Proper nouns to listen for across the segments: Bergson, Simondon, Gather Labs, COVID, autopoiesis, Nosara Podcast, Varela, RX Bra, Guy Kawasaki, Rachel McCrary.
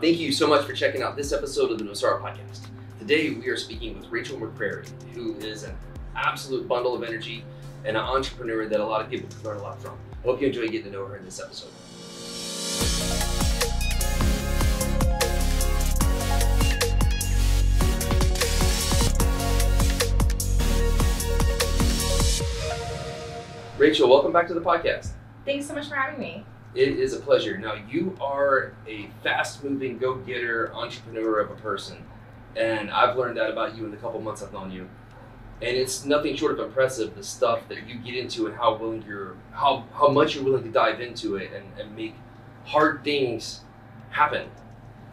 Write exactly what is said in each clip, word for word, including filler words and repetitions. Thank you so much for checking out this episode of the Nosara Podcast. Today we are speaking with Rachel McCrary, who is an absolute bundle of energy and an entrepreneur that a lot of people can learn a lot from. I hope you enjoy getting to know her in this episode. Rachel, welcome back to the podcast. Thanks so much for having me. It is a pleasure. Now, you are a fast-moving, go-getter, entrepreneur of a person, and I've learned that about you in the couple months I've known you. And it's nothing short of impressive, the stuff that you get into and how willing you're, how, how much you're willing to dive into it and, and make hard things happen.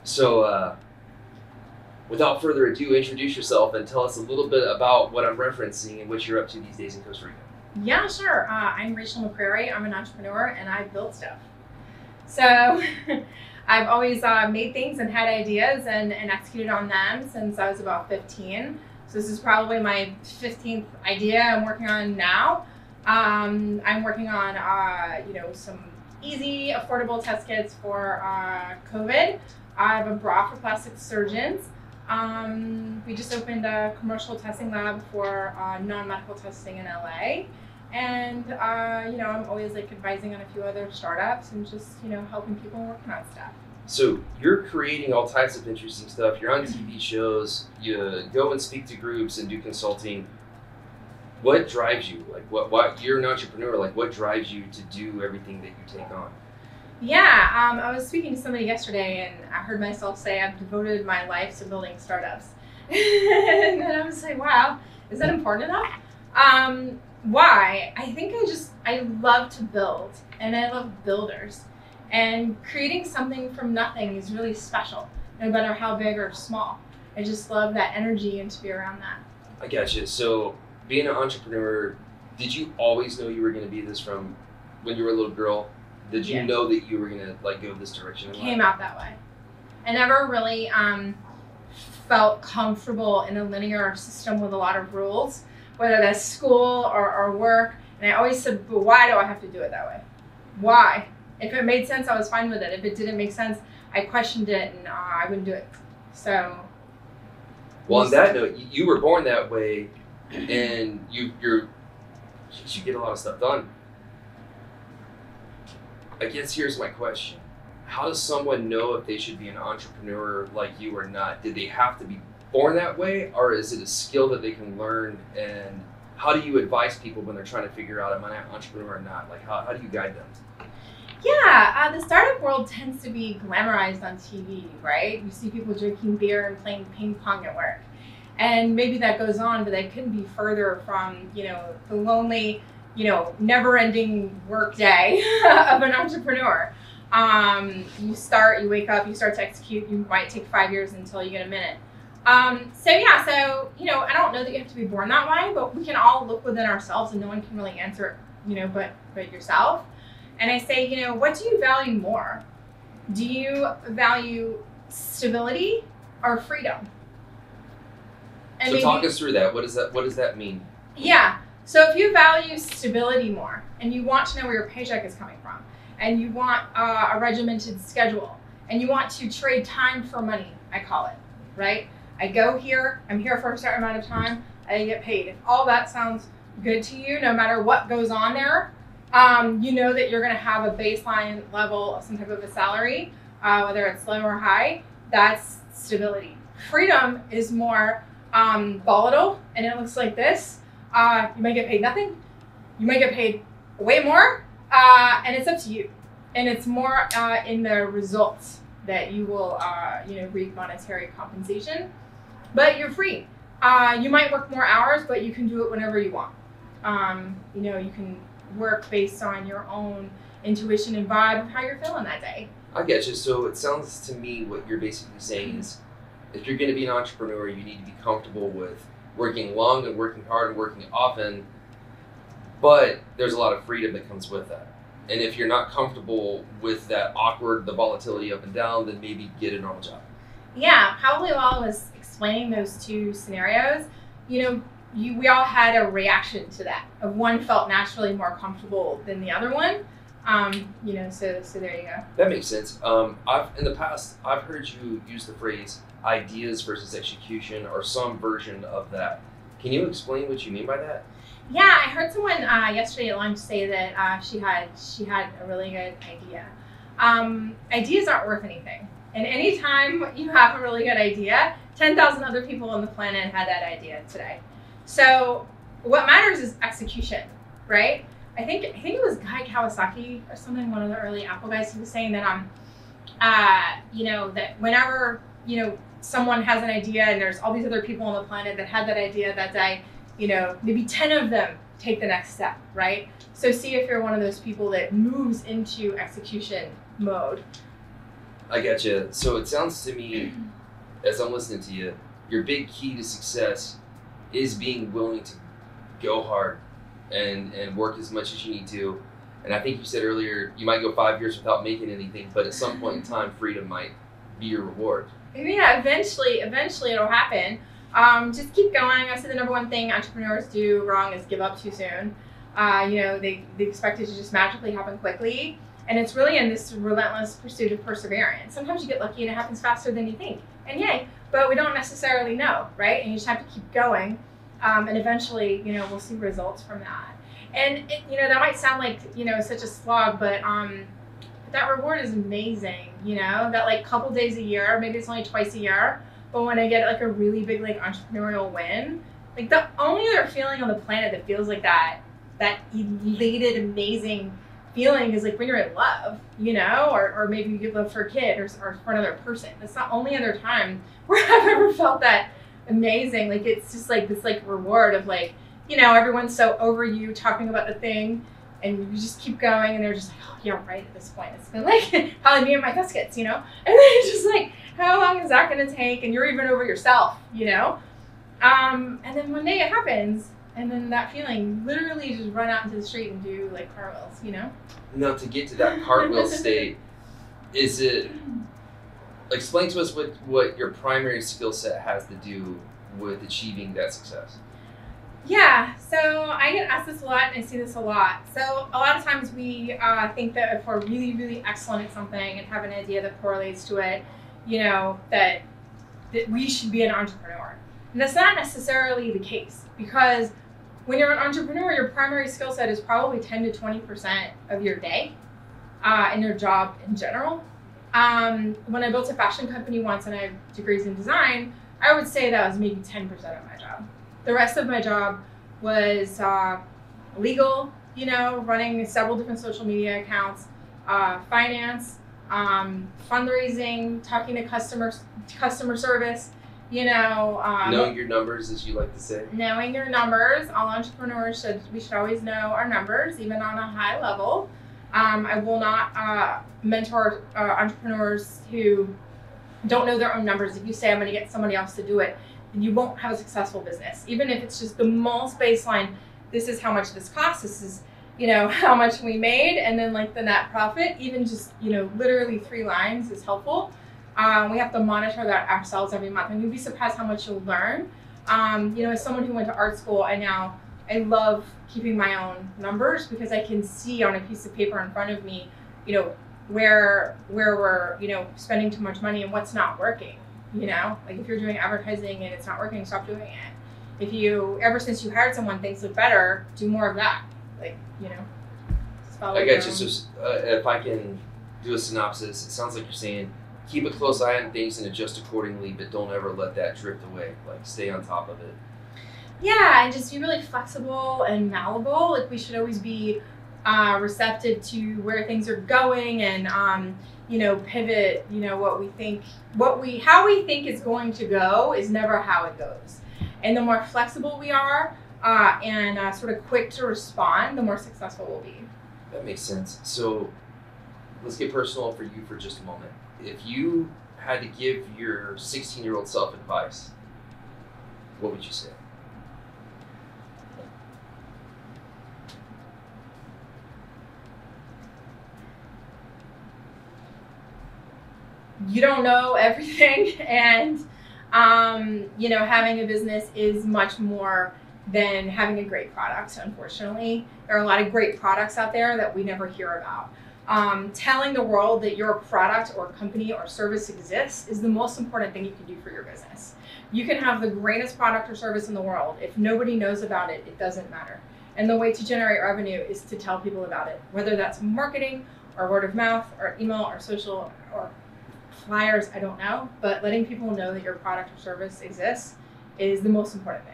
So, uh, without further ado, introduce yourself and tell us a little bit about what I'm referencing and what you're up to these days in Costa Rica. Yeah, sure. Uh, I'm Rachel McCrary. I'm an entrepreneur and I build stuff. So I've always uh, made things and had ideas and, and executed on them since I was about fifteen. So this is probably my fifteenth idea I'm working on now. Um, I'm working on, uh, you know, some easy, affordable test kits for uh, COVID. I have a bra for plastic surgeons. Um, we just opened a commercial testing lab for uh, non-medical testing in L A. And, uh, you know, I'm always like advising on a few other startups and just, you know, helping people working on stuff. So you're creating all types of interesting stuff. You're on T V shows, you go and speak to groups and do consulting. What drives you? Like what, what, you're an entrepreneur, like what drives you to do everything that you take on? Yeah, um, I was speaking to somebody yesterday and I heard myself say I've devoted my life to building startups. And then I was like, wow, is that important enough? Um, why? I think I just, I love to build and I love builders. And creating something from nothing is really special, no matter how big or small. I just love that energy and to be around that. I gotcha. So being an entrepreneur, did you always know you were going to be this from when you were a little girl? Did you yeah. know that you were going to like go this direction? Came out that way. I never really um, felt comfortable in a linear system with a lot of rules, whether that's school or, or work. And I always said, but why do I have to do it that way? Why? If it made sense, I was fine with it. If it didn't make sense, I questioned it and uh, I wouldn't do it. So. Well, on that note, you were born that way and you you're, you get a lot of stuff done. I guess here's my question. How does someone know if they should be an entrepreneur like you or not? Did they have to be born that way or is it a skill that they can learn? And how do you advise people when they're trying to figure out am I an entrepreneur or not? Like how, how do you guide them? Yeah, uh, the startup world tends to be glamorized on T V, right? You see people drinking beer and playing ping pong at work. And maybe that goes on, but that couldn't be further from, you know, the lonely, you know, never-ending work day of an entrepreneur. Um, you start, you wake up, you start to execute, you might take five years until you get a minute. Um, so yeah, so, you know, I don't know that you have to be born that way, but we can all look within ourselves and no one can really answer, you know, but, but yourself. And I say, you know, what do you value more? Do you value stability or freedom? And so maybe, talk us through that. What does that, what does that mean? Yeah. So if you value stability more and you want to know where your paycheck is coming from and you want uh, a regimented schedule and you want to trade time for money, I call it, right? I go here, I'm here for a certain amount of time, I get paid. If all that sounds good to you, no matter what goes on there, Um, you know that you're going to have a baseline level of some type of a salary, uh, whether it's low or high, that's stability. Freedom is more um, volatile and it looks like this. Uh, you might get paid nothing. You might get paid way more uh, and it's up to you. And it's more uh, in the results that you will, uh, you know, reap monetary compensation, but you're free. Uh, you might work more hours, but you can do it whenever you want. Um, you know, you can work based on your own intuition and vibe of how you're feeling that day. I get you. So it sounds to me what you're basically saying is if you're going to be an entrepreneur, you need to be comfortable with working long and working hard and working often, but there's a lot of freedom that comes with that. And if you're not comfortable with that awkward, the volatility up and down, then maybe get a normal job. Yeah, probably while I was explaining those two scenarios, you know, You, we all had a reaction to that. One felt naturally more comfortable than the other one. Um, you know, so so there you go. That makes sense. Um, I've in the past I've heard you use the phrase ideas versus execution or some version of that. Can you explain what you mean by that? Yeah, I heard someone uh, yesterday at lunch say that uh, she had she had a really good idea. Um, ideas aren't worth anything, and anytime you have a really good idea, ten thousand other people on the planet had that idea today. So what matters is execution, right? I think I think it was Guy Kawasaki or something, one of the early Apple guys, who was saying that um, uh, you know, that whenever you know someone has an idea and there's all these other people on the planet that had that idea that day, you know, maybe ten of them take the next step, right? So see if you're one of those people that moves into execution mode. I gotcha. So it sounds to me, as I'm listening to you, your big key to success is being willing to go hard and, and work as much as you need to. And I think you said earlier, you might go five years without making anything, but at some point in time, freedom might be your reward. Yeah, eventually, eventually it'll happen. Um, just keep going. I said the number one thing entrepreneurs do wrong is give up too soon. Uh, you know, they, they expect it to just magically happen quickly. And it's really in this relentless pursuit of perseverance. Sometimes you get lucky and it happens faster than you think. And yay, but we don't necessarily know, right? And you just have to keep going. Um, and eventually, you know, we'll see results from that. And, it, you know, that might sound like, you know, such a slog, but um, that reward is amazing, you know? That like couple days a year, maybe it's only twice a year, but when I get like a really big like entrepreneurial win, like the only other feeling on the planet that feels like that, that elated, amazing feeling is like when you're in love, you know, or, or maybe you give love for a kid or, or for another person. That's the only other time where I've ever felt that amazing. Like it's just like this like reward of like, you know, everyone's so over you talking about the thing and you just keep going and they're just like, oh, yeah, right at this point. It's been like probably me and my biscuits, you know, and then it's just like, how long is that going to take? And you're even over yourself, you know? Um, and then one day it happens. And then that feeling, literally just run out into the street and do like cartwheels, you know? Now to get to that cartwheel state, is it, explain to us what, what your primary skill set has to do with achieving that success. Yeah, so I get asked this a lot and I see this a lot. So a lot of times we uh, think that if we're really, really excellent at something and have an idea that correlates to it, you know, that, that we should be an entrepreneur. And that's not necessarily the case because when you're an entrepreneur, your primary skill set is probably ten to twenty percent of your day uh, and your job in general. Um, when I built a fashion company once and I have degrees in design, I would say that was maybe ten percent of my job. The rest of my job was uh, legal, you know, running several different social media accounts, uh, finance, um, fundraising, talking to customers, customer service, you know, um, knowing your numbers, as you like to say. Knowing your numbers. All entrepreneurs should, we should always know our numbers, even on a high level. Um, I will not uh, mentor uh, entrepreneurs who don't know their own numbers. If you say, I'm going to get somebody else to do it, then you won't have a successful business. Even if it's just the most baseline, this is how much this costs, this is, you know, how much we made, and then like the net profit, even just, you know, literally three lines is helpful. Um, we have to monitor that ourselves every month, and you'd be surprised how much you'll learn. Um, you know, as someone who went to art school, I now I love keeping my own numbers because I can see on a piece of paper in front of me, you know, where where we're, you know, spending too much money and what's not working. You know, like if you're doing advertising and it's not working, stop doing it. If you ever since you hired someone, things look better, do more of that. Like, you know, just follow. I got you. So uh, if I can do a synopsis, it sounds like you're saying, keep a close eye on things and adjust accordingly, but don't ever let that drift away. Like, stay on top of it. Yeah, and just be really flexible and malleable. Like, we should always be uh, receptive to where things are going and, um, you know, pivot, you know, what we think, what we, how we think is going to go is never how it goes. And the more flexible we are uh, and uh, sort of quick to respond, the more successful we'll be. That makes sense. So let's get personal for you for just a moment. If you had to give your sixteen-year-old self advice, what would you say? You don't know everything, and um, you know, having a business is much more than having a great product. Unfortunately, there are a lot of great products out there that we never hear about. Um, telling the world that your product or company or service exists is the most important thing you can do for your business. You can have the greatest product or service in the world. If nobody knows about it, it doesn't matter. And the way to generate revenue is to tell people about it, whether that's marketing or word of mouth or email or social or flyers, I don't know, but letting people know that your product or service exists is the most important thing.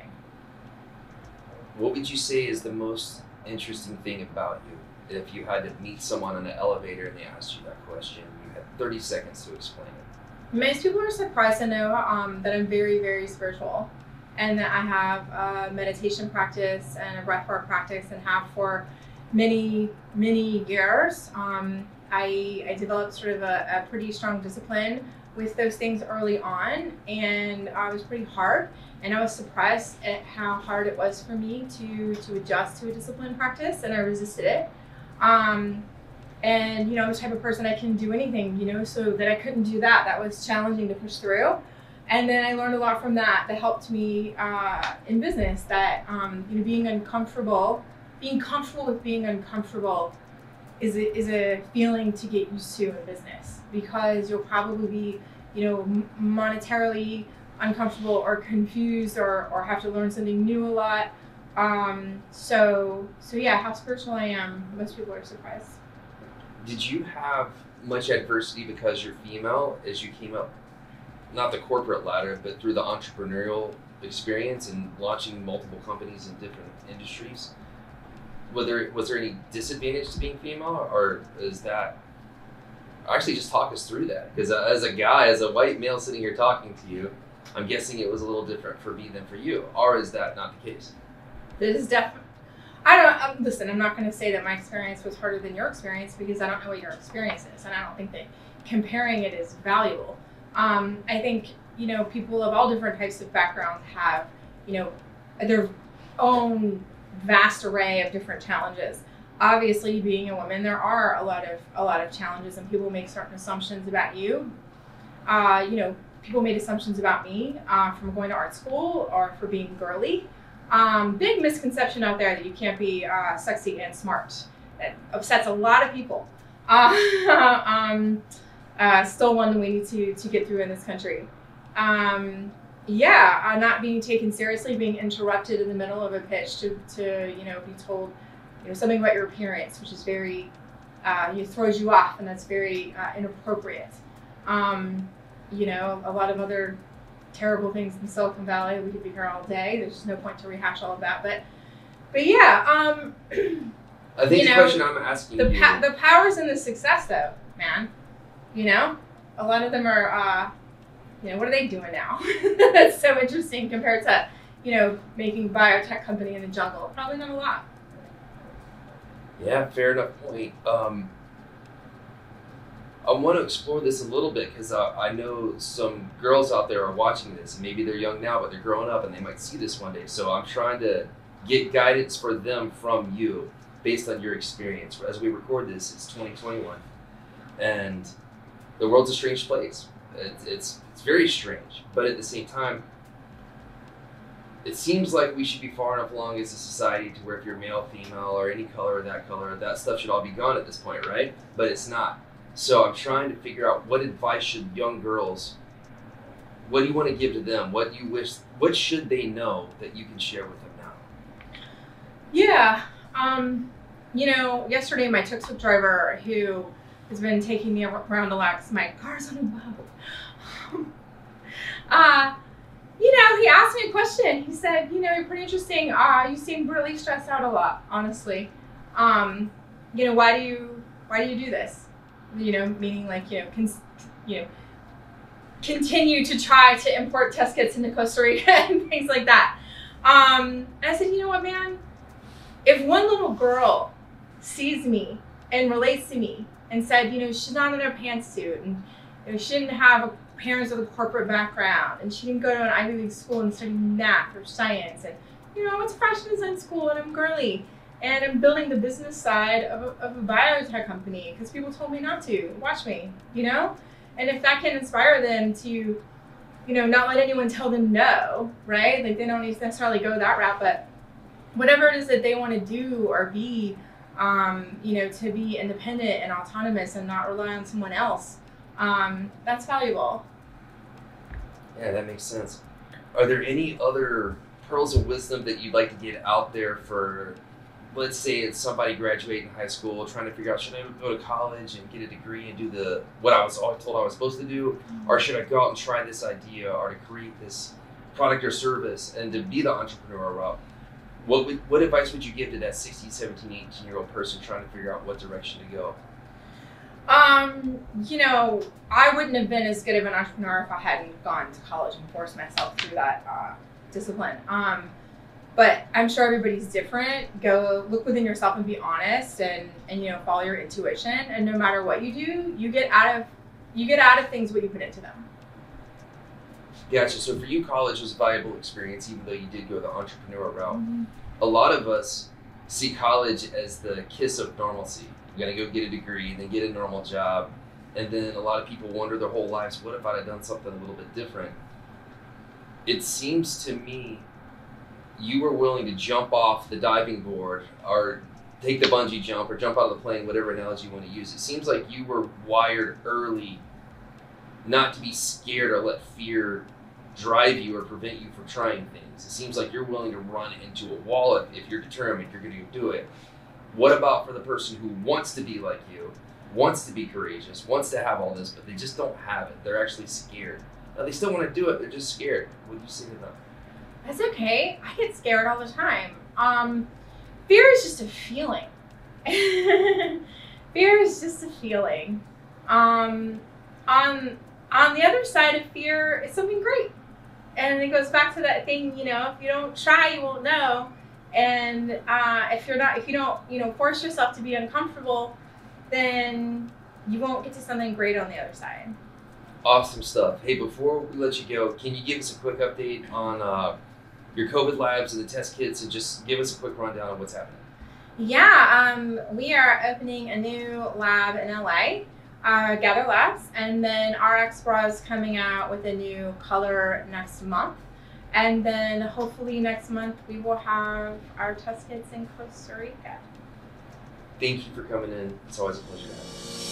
What would you say is the most interesting thing about you? If you had to meet someone in an elevator and they asked you that question, you had thirty seconds to explain it. Most people are surprised to know um, that I'm very, very spiritual, and that I have a meditation practice and a breathwork practice, and have for many, many years. Um, I, I developed sort of a, a pretty strong discipline with those things early on, and uh, it was pretty hard. And I was surprised at how hard it was for me to, to adjust to a discipline practice, and I resisted it. Um, and you know, I'm the type of person I can do anything, you know, so that I couldn't do that. That was challenging to push through. And then I learned a lot from that that helped me uh, in business, that um, you know, being uncomfortable, being comfortable with being uncomfortable is a, is a feeling to get used to in business, because you'll probably be, you know, monetarily uncomfortable or confused or, or have to learn something new a lot. Um, so, so yeah, how spiritual I am, most people are surprised. Did you have much adversity because you're female as you came up, not the corporate ladder, but through the entrepreneurial experience and launching multiple companies in different industries? Was there, was there any disadvantage to being female, or is that, actually just talk us through that. Because as a guy, as a white male sitting here talking to you, I'm guessing it was a little different for me than for you, or is that not the case? This is definitely, I don't, um, listen, I'm not going to say that my experience was harder than your experience, because I don't know what your experience is, and I don't think that comparing it is valuable. Um, I think, you know, people of all different types of backgrounds have, you know, their own vast array of different challenges. Obviously, being a woman, there are a lot of, a lot of challenges, and people make certain assumptions about you. Uh, you know, people made assumptions about me uh, from going to art school or for being girly. Um, big misconception out there that you can't be uh, sexy and smart. That upsets a lot of people. Uh, um, uh, still one that we need to, to get through in this country. Um, yeah, uh, not being taken seriously, being interrupted in the middle of a pitch to, to you know, be told you know, something about your appearance, which is very, uh, you know, throws you off, and that's very uh, inappropriate. Um, you know, a lot of other terrible things in Silicon Valley. We could be here all day. There's just no point to rehash all of that. But, but yeah. Um, I think you know, the question I'm asking the you. Pa the powers and the success, though, man. You know, a lot of them are. Uh, you know, what are they doing now? That's so interesting compared to, you know, making biotech company in the jungle. Probably not a lot. Yeah, fair enough point. Um, I want to explore this a little bit, because uh, I know some girls out there are watching this. Maybe they're young now, but they're growing up, and they might see this one day. So I'm trying to get guidance for them from you based on your experience. As we record this, it's twenty twenty-one, and the world's a strange place. It, it's, it's very strange, but at the same time, it seems like we should be far enough along as a society to where if you're male, female, or any color or that color, that stuff should all be gone at this point, right? But it's not. So I'm trying to figure out what advice should young girls, what do you want to give to them? What do you wish, what should they know that you can share with them now? Yeah. Um, you know, yesterday my tuk-tuk driver, who has been taking me around a lot because my car's on a boat. uh, you know, he asked me a question. He said, you know, you're pretty interesting. Uh, you seem really stressed out a lot, honestly. Um, you know, why do you, why do you do this? You know, meaning like, you know, con you know, continue to try to import test kits into Costa Rica and things like that. Um, and I said, you know what, man, if one little girl sees me and relates to me and said, you know, she's not in her pantsuit, and you know, she didn't have a parents with a corporate background, and she didn't go to an Ivy League school and study math or science, and, you know, it's fashion design school, and I'm girly, and I'm building the business side of a, of a biotech company because people told me not to. Watch me, you know? And if that can inspire them to, you know, not let anyone tell them no, right? Like, they don't necessarily go that route, but whatever it is that they want to do or be, um, you know, to be independent and autonomous and not rely on someone else. Um, that's valuable. Yeah, that makes sense. Are there any other pearls of wisdom that you'd like to get out there for, let's say it's somebody graduating high school trying to figure out, should I go to college and get a degree and do the what I was always told I was supposed to do? Mm-hmm. Or should I go out and try this idea or to create this product or service and to be the entrepreneur route? What would, what advice would you give to that sixteen, seventeen, eighteen year old person trying to figure out what direction to go? Um, you know, I wouldn't have been as good of an entrepreneur if I hadn't gone to college and forced myself through that uh, discipline. Um, but I'm sure everybody's different. Go look within yourself and be honest, and, and, you know, follow your intuition. And no matter what you do, you get out of, you get out of things what you put into them. Gotcha. So for you, college was a valuable experience, even though you did go the entrepreneur route. Mm-hmm. A lot of us see college as the kiss of normalcy. You gotta go get a degree, then get a normal job. And then a lot of people wonder their whole lives, what if I'd have done something a little bit different? It seems to me you were willing to jump off the diving board or take the bungee jump or jump out of the plane, whatever analogy you want to use. It seems like you were wired early not to be scared or let fear drive you or prevent you from trying things. It seems like you're willing to run into a wall if, if you're determined you're gonna do it. What about for the person who wants to be like you, wants to be courageous, wants to have all this, but they just don't have it? They're actually scared. Now, they still want to do it. They're just scared. What do you say to them? That's okay. I get scared all the time. Um, fear is just a feeling. Fear is just a feeling. Um, on on the other side of fear is something great. And it goes back to that thing, you know, if you don't try, you won't know. And uh, if you're not, if you don't, you know, force yourself to be uncomfortable, then you won't get to something great on the other side. Awesome stuff. Hey, before we let you go, can you give us a quick update on uh, your COVID labs and the test kits, and just give us a quick rundown of what's happening? Yeah, um, we are opening a new lab in L A, uh, Gather Labs, and then R X Bra is coming out with a new color next month. And then hopefully next month we will have our test kits in Costa Rica. Thank you for coming in. It's always a pleasure to have you.